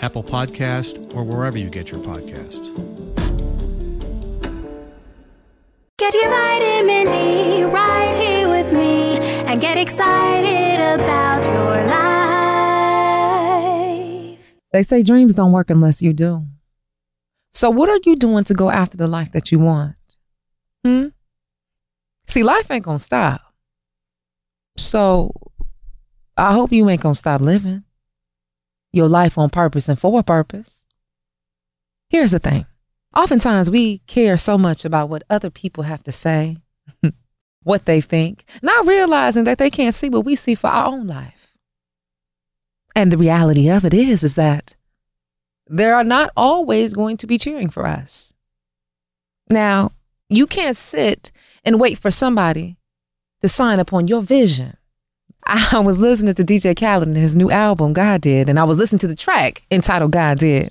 Apple Podcast, or wherever you get your podcasts. Get your vitamin D right here with me and get excited about your life. They say dreams don't work unless you do. So what are you doing to go after the life that you want? See, life ain't gonna stop. So I hope you ain't gonna stop living your life on purpose and for a purpose. Here's the thing. Oftentimes we care so much about what other people have to say, what they think, not realizing that they can't see what we see for our own life. And the reality of it is that there are not always going to be cheering for us. Now, you can't sit and wait for somebody to sign upon your vision. I was listening to DJ Khaled and his new album, God Did, and I was listening to the track entitled God Did.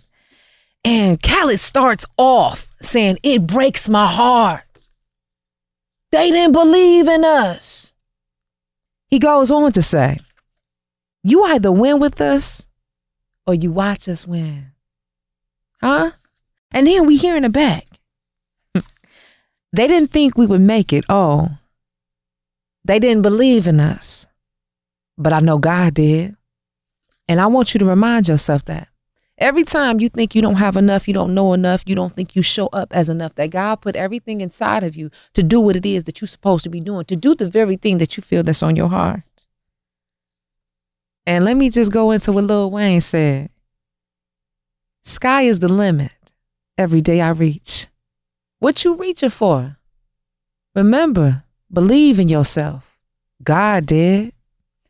And Khaled starts off saying, "It breaks my heart. They didn't believe in us." He goes on to say, "You either win with us or you watch us win." Huh? And then we hear in the back, "They didn't think we would make it. Oh, they didn't believe in us. But I know God did." And I want you to remind yourself that every time you think you don't have enough, you don't know enough, you don't think you show up as enough, that God put everything inside of you to do what it is that you're supposed to be doing, to do the very thing that you feel that's on your heart. And let me just go into what Lil Wayne said. Sky is the limit. Every day I reach. What you reaching for? Remember, believe in yourself. God did.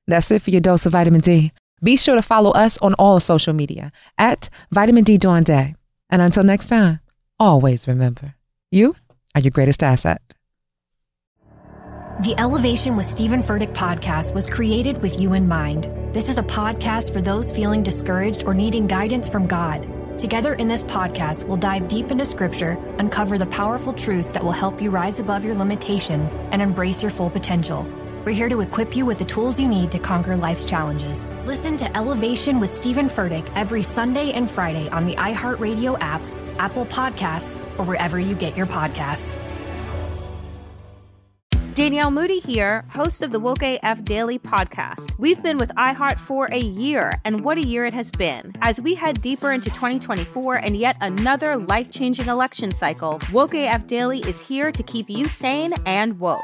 That's it for your dose of vitamin D. Be sure to follow us on all social media at Vitamin D Dawn Day. And until next time, always remember, you are your greatest asset. The Elevation with Stephen Furtick podcast was created with you in mind. This is a podcast for those feeling discouraged or needing guidance from God. Together in this podcast, we'll dive deep into scripture, uncover the powerful truths that will help you rise above your limitations and embrace your full potential. We're here to equip you with the tools you need to conquer life's challenges. Listen to Elevation with Stephen Furtick every Sunday and Friday on the iHeartRadio app, Apple Podcasts, or wherever you get your podcasts. Danielle Moody here, host of the Woke AF Daily podcast. We've been with iHeart for a year, and what a year it has been. As we head deeper into 2024 and yet another life-changing election cycle, Woke AF Daily is here to keep you sane and woke.